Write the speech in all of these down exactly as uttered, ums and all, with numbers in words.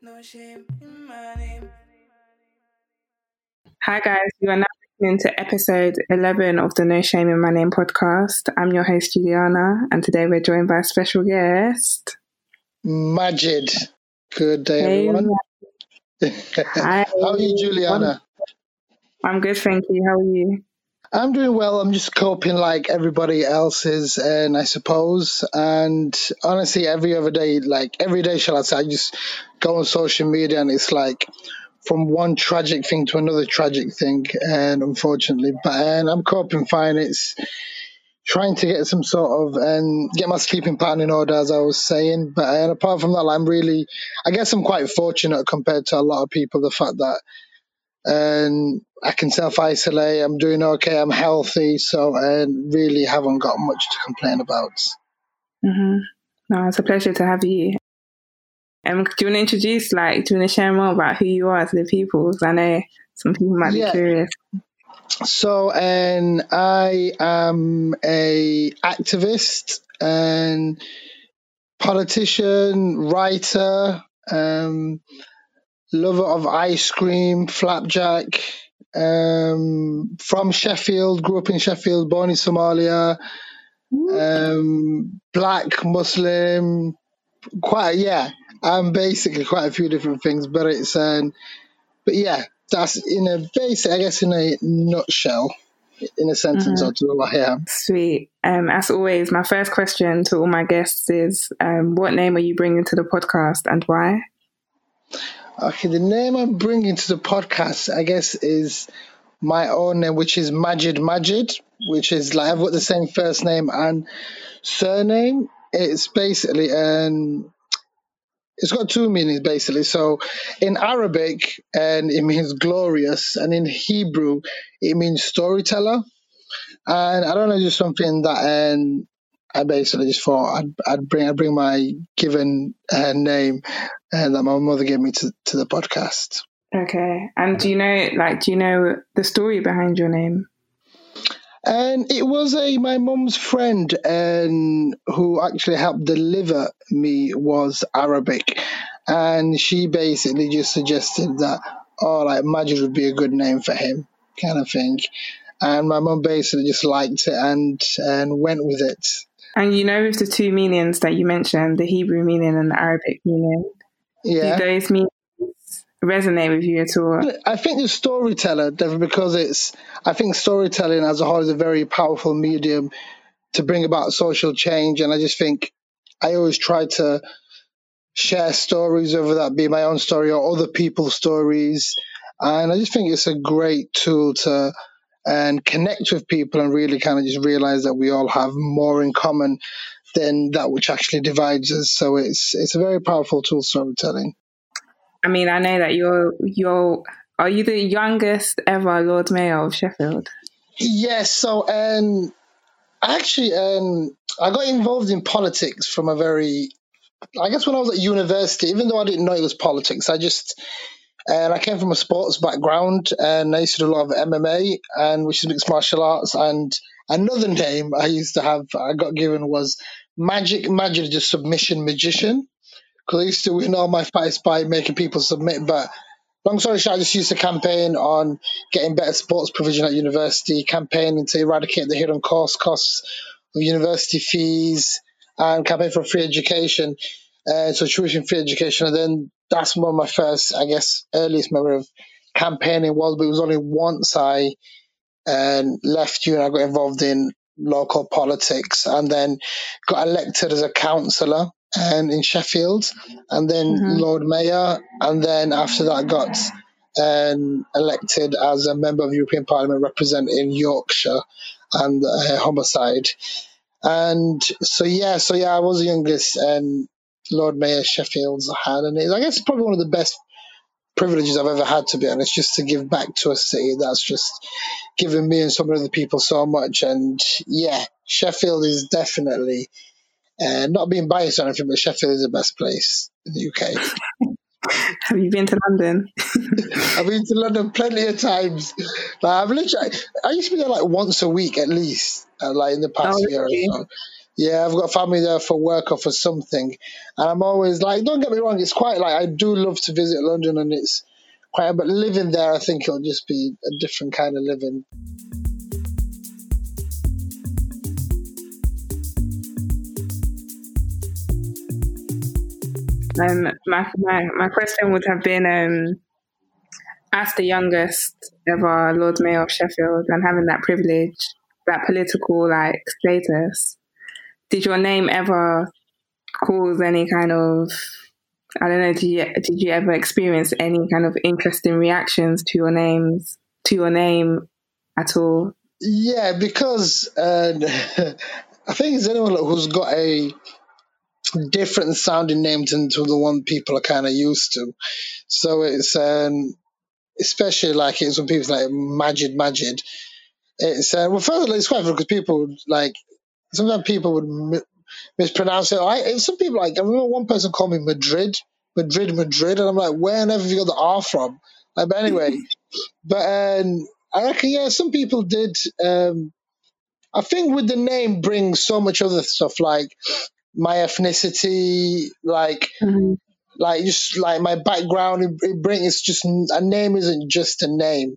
no shame in my name. Hi guys, you are now listening to episode eleven of the No Shame in My Name podcast. I'm your host Juliana, and today we're joined by a special guest, Magid. Good day, hey, everyone. Hi. How are you, Juliana? I'm good, thank you. How are you? I'm doing well. I'm just coping like everybody else is, and I suppose. And honestly, every other day, like every day, shall I say, I just go on social media, and it's like from one tragic thing to another tragic thing. And unfortunately, but and I'm coping fine. It's trying to get some sort of and um, get my sleeping pattern in order, as I was saying. But and apart from that, like, I'm really, I guess, I'm quite fortunate compared to a lot of people. The fact that. And I can self-isolate, I'm doing okay, I'm healthy, so I really haven't got much to complain about. Mm-hmm. No, it's a pleasure to have you. Um, do you want to introduce, like, do you want to share more about who you are to the people? Because I know some people might be yeah. curious. So um, I am a activist and politician, writer, um lover of ice cream, flapjack, um, from Sheffield, grew up in Sheffield, born in Somalia, um, black, Muslim, quite, yeah, I'm basically quite a few different things, but it's, um, but yeah, that's in a basic, I guess, in a nutshell, in a sentence mm-hmm. or two, I am. Sweet. Um, as always, my first question to all my guests is, um, what name are you bringing to the podcast and why? Okay, the name I'm bringing to the podcast, I guess, is my own name, which is Magid Magid, which is like I've got the same first name and surname. It's basically, um, it's got two meanings basically. So in Arabic, and it means glorious, and in Hebrew, it means storyteller. And I don't know, just something that, and um, I basically just thought I'd, I'd bring I'd bring my given uh, name uh, that my mother gave me to, to the podcast. Okay, and do you know like do you know the story behind your name? And it was a my mum's friend and um, who actually helped deliver me was Arabic, and she basically just suggested that oh like Magid would be a good name for him kind of thing, and my mum basically just liked it and and went with it. And you know, with the two meanings that you mentioned, the Hebrew meaning and the Arabic meaning, yeah. do those meanings resonate with you at all? I think the storyteller, because it's, I think storytelling as a whole is a very powerful medium to bring about social change. And I just think I always try to share stories, whether that be my own story or other people's stories. And I just think it's a great tool to and connect with people and really kind of just realize that we all have more in common than that which actually divides us. So it's it's a very powerful tool, storytelling. I mean, I know that you're you're are you the youngest ever Lord Mayor of Sheffield? Yes. So um, actually, um, I got involved in politics from a very, I guess when I was at university, even though I didn't know it was politics, I just. And I came from a sports background, and I used to do a lot of M M A, and which is mixed martial arts. And another name I used to have, I got given, was Magic Magic, the submission magician, because I used to win all my fights by making people submit. But long story short, I just used to campaign on getting better sports provision at university, campaigning to eradicate the hidden cost costs of university fees, and campaign for free education. Uh, so tuition free education, and then that's one of my first, I guess, earliest memory of campaigning was, but it was only once I um, left you and I got involved in local politics, and then got elected as a councillor um, in Sheffield, and then mm-hmm. Lord Mayor, and then after that I got um, elected as a member of European Parliament representing Yorkshire and uh, Humberside. And so yeah, so yeah, I was the youngest and. Um, Lord Mayor Sheffield's had, and it, I guess it's probably one of the best privileges I've ever had, to be honest, just to give back to a city that's just given me and some other people so much. And yeah, Sheffield is definitely, uh, not being biased or anything, but Sheffield is the best place in the U K. Have you been to London? I've been to London plenty of times. Like, I've literally, I used to be there like once a week at least, uh, like in the past oh, year really? or so. Yeah, I've got family there for work or for something. And I'm always like, don't get me wrong, it's quite like, I do love to visit London and it's quite, but living there, I think it'll just be a different kind of living. Um, my, my, my question would have been, um, as the youngest ever Lord Mayor of Sheffield and having that privilege, that political like status, did your name ever cause any kind of, I don't know, did you, did you ever experience any kind of interesting reactions to your names, to your name at all? Yeah, because uh, I think it's anyone who's got a different sounding name than to the one people are kind of used to. So it's, um, especially like it's when people say like Magid Magid. It's, uh, well, first of all, it's quite funny because people like, sometimes people would mi- mispronounce it. I, some people, like, I remember one person called me Madrid, Madrid, Madrid, and I'm like, where on earth have you got the R from? Like, but anyway, but um, I reckon, yeah, some people did. Um, I think with the name brings so much other stuff, like my ethnicity, like, mm-hmm. like just like my background. It, it brings, it's just, a name isn't just a name,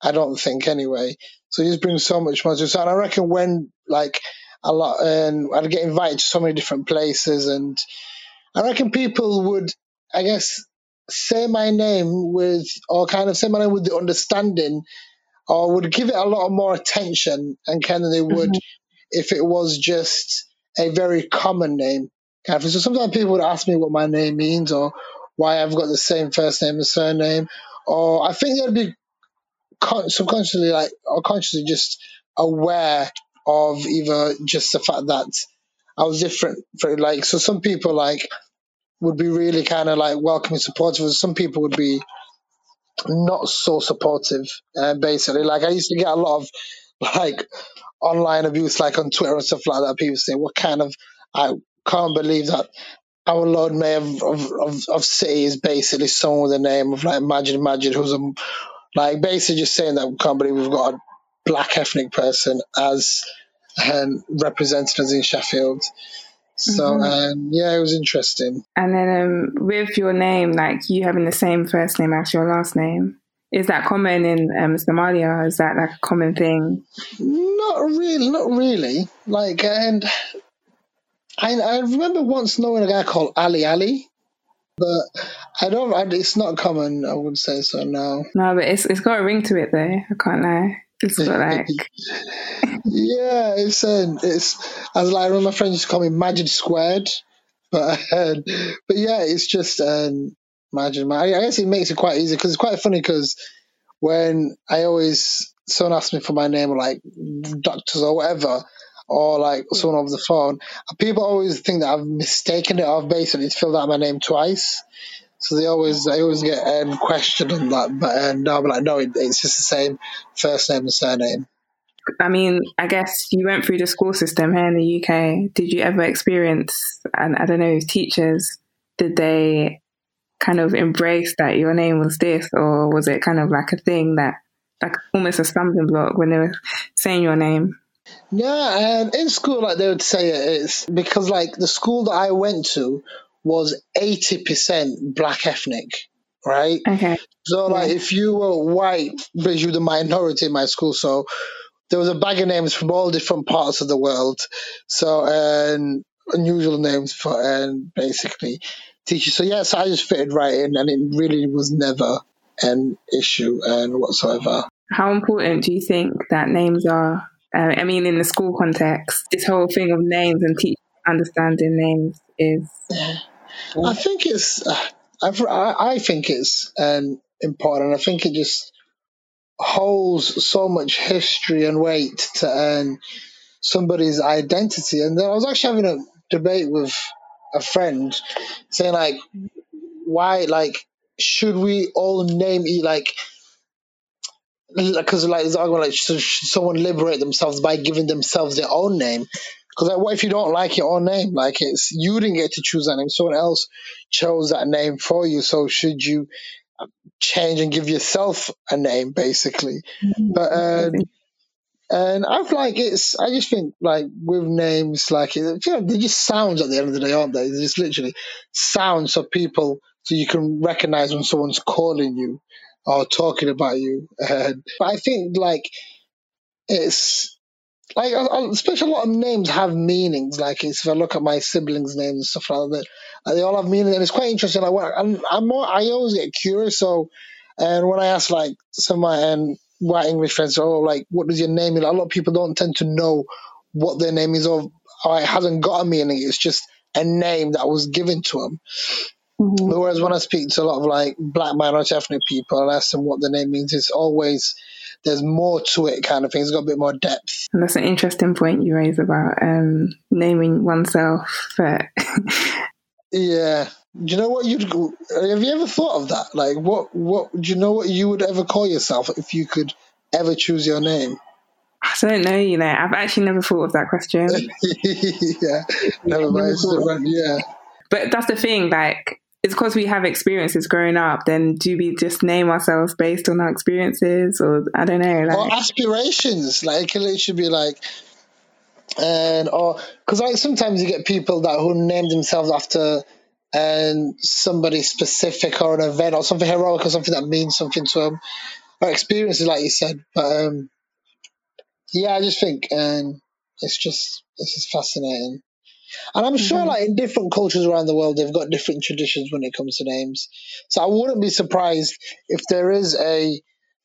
I don't think, anyway. So it just brings so much more to it. And I reckon when, like, a lot, and I'd get invited to so many different places, and I reckon people would, I guess, say my name with, or kind of say my name with the understanding, or would give it a lot more attention, and kind of they would mm-hmm. if it was just a very common name. Kind of. So sometimes people would ask me what my name means, or why I've got the same first name and surname, or I think there'd be con- subconsciously, like, or consciously just aware of either just the fact that I was different for, like, so some people like would be really kind of like welcoming, supportive, and some people would be not so supportive, uh, basically. Like, I used to get a lot of like online abuse, like on Twitter and stuff like that. People say, what kind of, I can't believe that our Lord Mayor of of, of, of City is basically someone with the name of like Magid Magid, who's a, like, basically just saying that we can't believe we've got a black ethnic person as um, represented us in Sheffield. So mm-hmm. um, yeah, it was interesting. And then um, with your name, like you having the same first name as your last name, is that common in um, Somalia? Is that like a common thing? Not really, not really. Like, and I, I remember once knowing a guy called Ali Ali. But I don't. I, it's not common. I would say so. No. No, but it's it's got a ring to it, though. I can't lie. It's got like. yeah, it's um, it's. I was like, one of my friends used to call me Magid Squared, but um, but yeah, it's just um, Magid. I guess it makes it quite easy because it's quite funny because when I always someone asks me for my name, or like doctors or whatever, or like someone over the phone, people always think that I've mistaken it. I've basically filled out my name twice, so they always, I always get um, questioned on that. But um, no, I'm like, no, it, it's just the same first name and surname. I mean, I guess you went through the school system here in the U K. Did you ever experience, and I don't know, teachers, did they kind of embrace that your name was this, or was it kind of like a thing that, like, almost a stumbling block when they were saying your name? Yeah, and in school, like, they would say it, it's because, like, the school that I went to was eighty percent black ethnic, right? Okay. So, like, yeah. If you were white, because you were the minority in my school, so there was a bag of names from all different parts of the world. So, um, unusual names for, um, basically, teachers. So, yes, yeah, so I just fitted right in, and it really was never an issue and whatsoever. How important do you think that names are? Uh, I mean, in the school context, this whole thing of names and teaching understanding names is. Yeah. I think it's. Uh, I I think it's um, important. I think it just holds so much history and weight to um, somebody's identity. And then I was actually having a debate with a friend, saying like, why like should we all name like. Because like there's argument like should someone liberate themselves by giving themselves their own name? Because like, what if you don't like your own name? Like it's you didn't get to choose that name. Someone else chose that name for you. So should you change and give yourself a name, basically? Mm-hmm. But um, And I've like, it's, I just think like with names, like, you know, they're just sounds at the end of the day, aren't they? They're just literally sounds, so people, so you can recognize when someone's calling you or talking about you. And I think like it's like, especially a lot of names have meanings. Like if I look at my siblings' names and stuff like that, they all have meaning, and it's quite interesting. Like what I'm, I'm more, I always get curious. So, and when I ask like some of my, and white English friends, oh, like, what does your name mean? Like, a lot of people don't tend to know what their name is, or, or it hasn't got a meaning. It's just a name that was given to them. Mm-hmm. Whereas when I speak to a lot of like black minority ethnic people and ask them what their name means, it's always, there's more to it kind of thing. It's got a bit more depth. And that's an interesting point you raise about um, naming oneself. But yeah. Do you know what you'd, have you ever thought of that? Like what, what, do you know what you would ever call yourself if you could ever choose your name? I don't know, you know, I've actually never thought of that question. yeah, never mind. Yeah. But that's the thing, like, it's because we have experiences growing up, then do we just name ourselves based on our experiences? Or I don't know. Like, or aspirations, like it should be like, and or, because like sometimes you get people that who name themselves after and somebody specific or an event or something heroic or something that means something to them, or experiences like you said. But um, yeah, I just think um, it's just, this is fascinating. And I'm mm-hmm. sure like in different cultures around the world, they've got different traditions when it comes to names. So I wouldn't be surprised if there is a,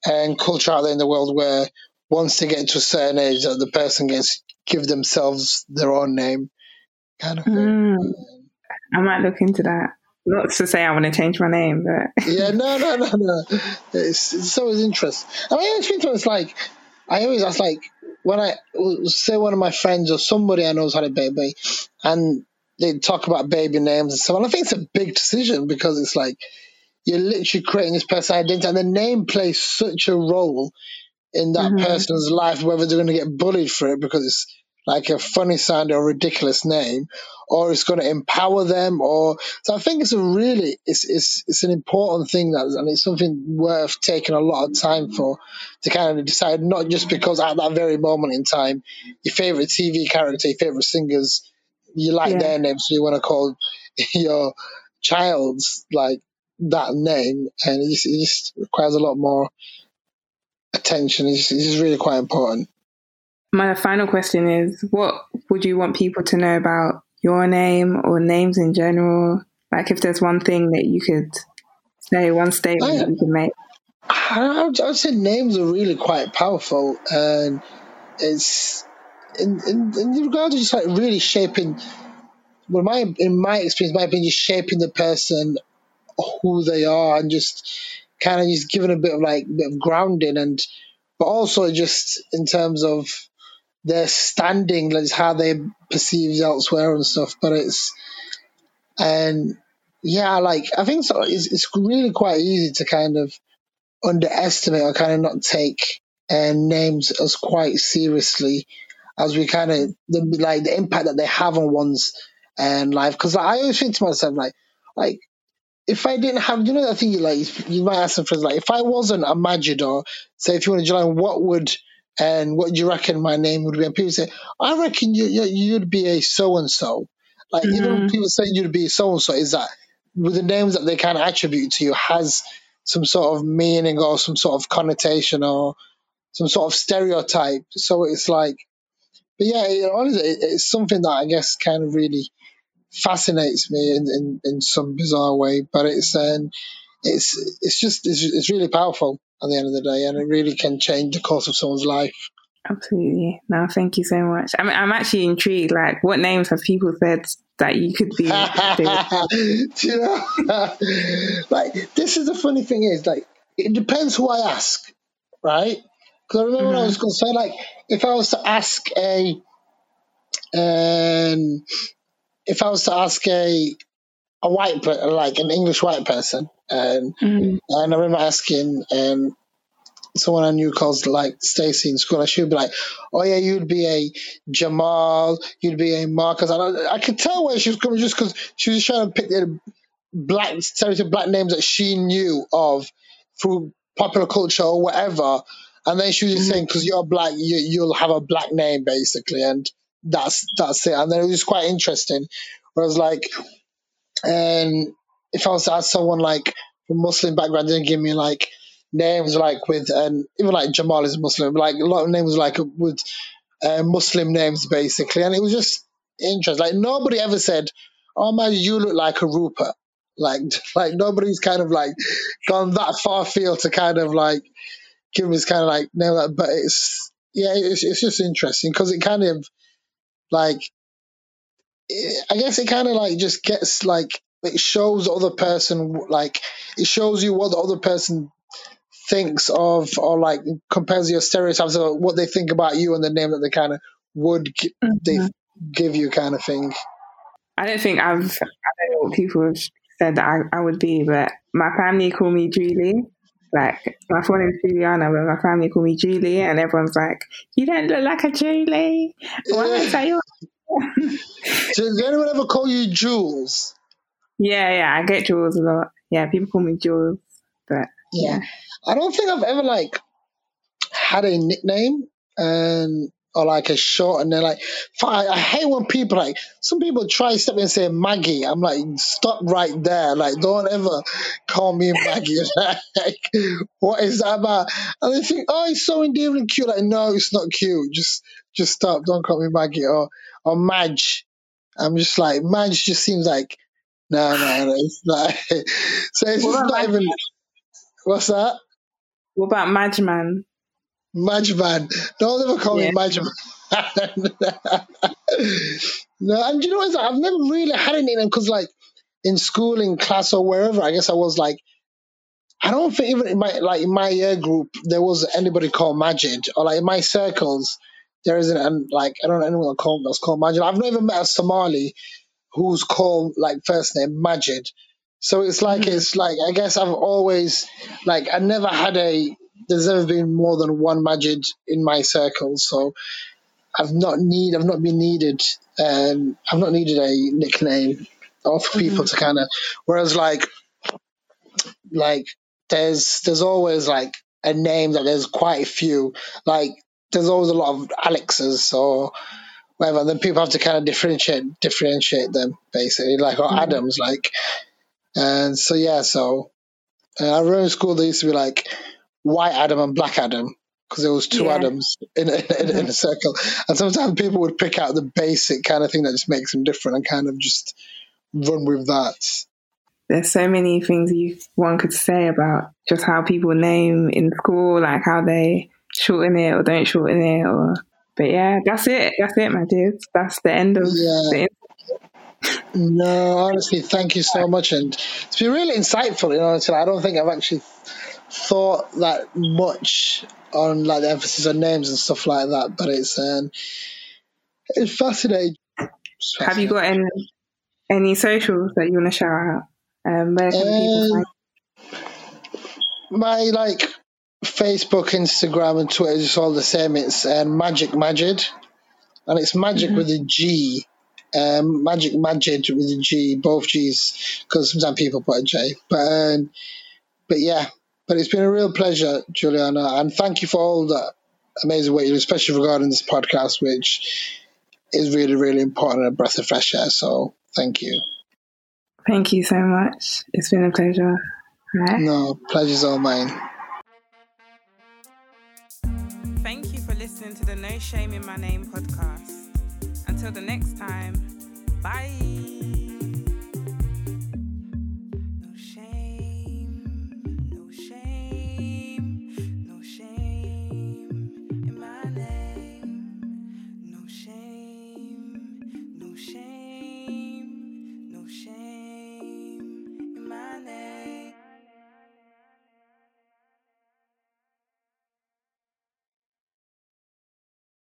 a culture out there in the world where once they get to a certain age that the person gets, give themselves their own name kind of thing. Mm. I might look into that. Not to say I want to change my name, but yeah, no, no, no, no. It's, it's always interesting. I mean, it's it's like I always ask, like when I say one of my friends or somebody I know's had a baby, and they talk about baby names and stuff. And I think it's a big decision because it's like you're literally creating this person's identity, and the name plays such a role in that mm-hmm. person's life, whether they're going to get bullied for it because it's like a funny sound or ridiculous name, or it's going to empower them. Or so I think it's a really it's it's it's an important thing that, and it's something worth taking a lot of time for to kind of decide. Not just because at that very moment in time, your favorite T V character, your favorite singers, you like yeah. their names, so you want to call your child's like that name, and it just, it just requires a lot more attention. It's, it's just really quite important. My final question is, what would you want people to know about your name or names in general? Like if there's one thing that you could say, one statement I, that you can make. I would, I would say names are really quite powerful. And it's in, in, in regard to just like really shaping, well, my, in my experience, my opinion, just shaping the person, who they are, and just kind of just giving a bit of like bit of grounding, and but also just in terms of their standing, like how they perceived elsewhere and stuff. But it's, and yeah, like I think so. It's, it's really quite easy to kind of underestimate or kind of not take uh, names as quite seriously as we kind of the, like the impact that they have on one's um, life. Because like, I always think to myself, like, like if I didn't have, you know, that thing you like, you might ask some friends, like, if I wasn't a Magid, or say if you want to join, what would and what do you reckon my name would be? And people say, I reckon you, you, you'd be a so-and-so. Like, mm-hmm. even people say you'd be so-and-so, is that with the names that they kind of attribute to you has some sort of meaning or some sort of connotation or some sort of stereotype. So it's like, but yeah, it, honestly, it, it's something that I guess kind of really fascinates me in, in, in some bizarre way. But it's, um, it's, it's just, it's, it's really powerful at the end of the day, and it really can change the course of someone's life. Absolutely. No, thank you so much. I'm, I'm actually intrigued, like, what names have people said that you could be? Do you know? Like, this is the funny thing is, like, it depends who I ask, right? Because I remember mm-hmm. when I was going to say, like, if I was to ask a, um, if I was to ask a, a white, like an English white person, and mm-hmm. and I remember asking um, someone I knew called like Stacey in school, and she would be like, "Oh yeah, you'd be a Jamal, you'd be a Marcus." And I, I could tell where she was coming just because she was trying to pick the black, stereotypical black names that she knew of through popular culture or whatever. And then she was just saying, because you're black, you, you'll have a black name, basically. And that's that's it. And then it was quite interesting. Whereas, like, and if I was to ask someone, like, from Muslim background, they didn't give me, like, names, like, with, and um, even, like, Jamal is Muslim. Like, a lot of names, like, with uh, Muslim names, basically. And it was just interesting. Like, nobody ever said, oh, man, you look like a Rupa. Like, like nobody's kind of, like, gone that far field to kind of, like, give him this kind of, like, name. Like, but it's, yeah, it's, it's just interesting because it kind of, like, it, I guess it kind of, like, just gets, like, it shows the other person, like, it shows you what the other person thinks of, or, like, compares your stereotypes of what they think about you and the name that they kind of would gi- mm-hmm. they give you kind of thing. I don't think I've, I don't know what people have said that I, I would be, but my family call me Julie. Like, my full name's Juliana, but my family call me Julie, and everyone's like, you don't look like a Julie. Why don't I tell you? Does anyone ever call you Jules? Yeah, yeah, I get Jules a lot. Yeah, people call me Jules, but yeah. yeah. I don't think I've ever, like, had a nickname, um, or, like, a short, and they're like, I, I hate when people, like, some people try to step in and say Maggie. I'm like, stop right there. Like, don't ever call me Maggie. Like, what is that about? And they think, oh, it's so endearing and cute. Like, no, it's not cute. Just just stop. Don't call me Maggie or, or Madge. I'm just like, Madge just seems like, no, no, no. It's not. So it's what just not Mag- even. What's that? What about Madgeman? Madgeman. Don't ever call yeah. me Madgeman. No, and you know what? I've never really had a nickname because, like, in school, in class, or wherever, I guess I was like, I don't think even in my like in my year group there was anybody called Magid, or like in my circles there isn't. And like I don't know anyone called that's called Magid. I've never met a Somali who's called like first name Magid. So it's like mm-hmm. it's like I guess I've always like I never had a. There's never been more than one Magid in my circle, so I've not need I've not been needed, um, I've not needed a nickname or for people mm-hmm. to kind of. Whereas like, like there's there's always like a name that there's quite a few. Like there's always a lot of Alexes or whatever. And then people have to kind of differentiate differentiate them basically, like or mm-hmm. Adams, like, and so yeah. So uh, I remember in school they used to be like. White Adam and Black Adam, because there was two yeah. Adams in a, in, in a circle, and sometimes people would pick out the basic kind of thing that just makes them different and kind of just run with that. There's so many things you one could say about just how people name in school, like how they shorten it or don't shorten it, or but yeah, that's it, that's it, my dudes. That's the end of yeah. the. No, honestly, thank you so much, and it's been really insightful. You know, I don't think I've actually. Thought that much on like the emphasis on names and stuff like that, but it's um, it's fascinating. It's fascinating. Have you got any any socials that you want to shout out? Um, where can um, people find my like Facebook, Instagram, and Twitter? Is just all the same. It's um, Magid Magid, and it's Magic mm-hmm. with a G. Um, Magid Magid with a G, both G's, because sometimes people put a J. But um, but yeah. But it's been a real pleasure, Juliana, and thank you for all the amazing work you do, especially regarding this podcast, which is really, really important and a breath of fresh air. So thank you. Thank you so much. It's been a pleasure. Right? No, pleasure's all mine. Thank you for listening to the No Shame in My Name podcast. Until the next time, bye.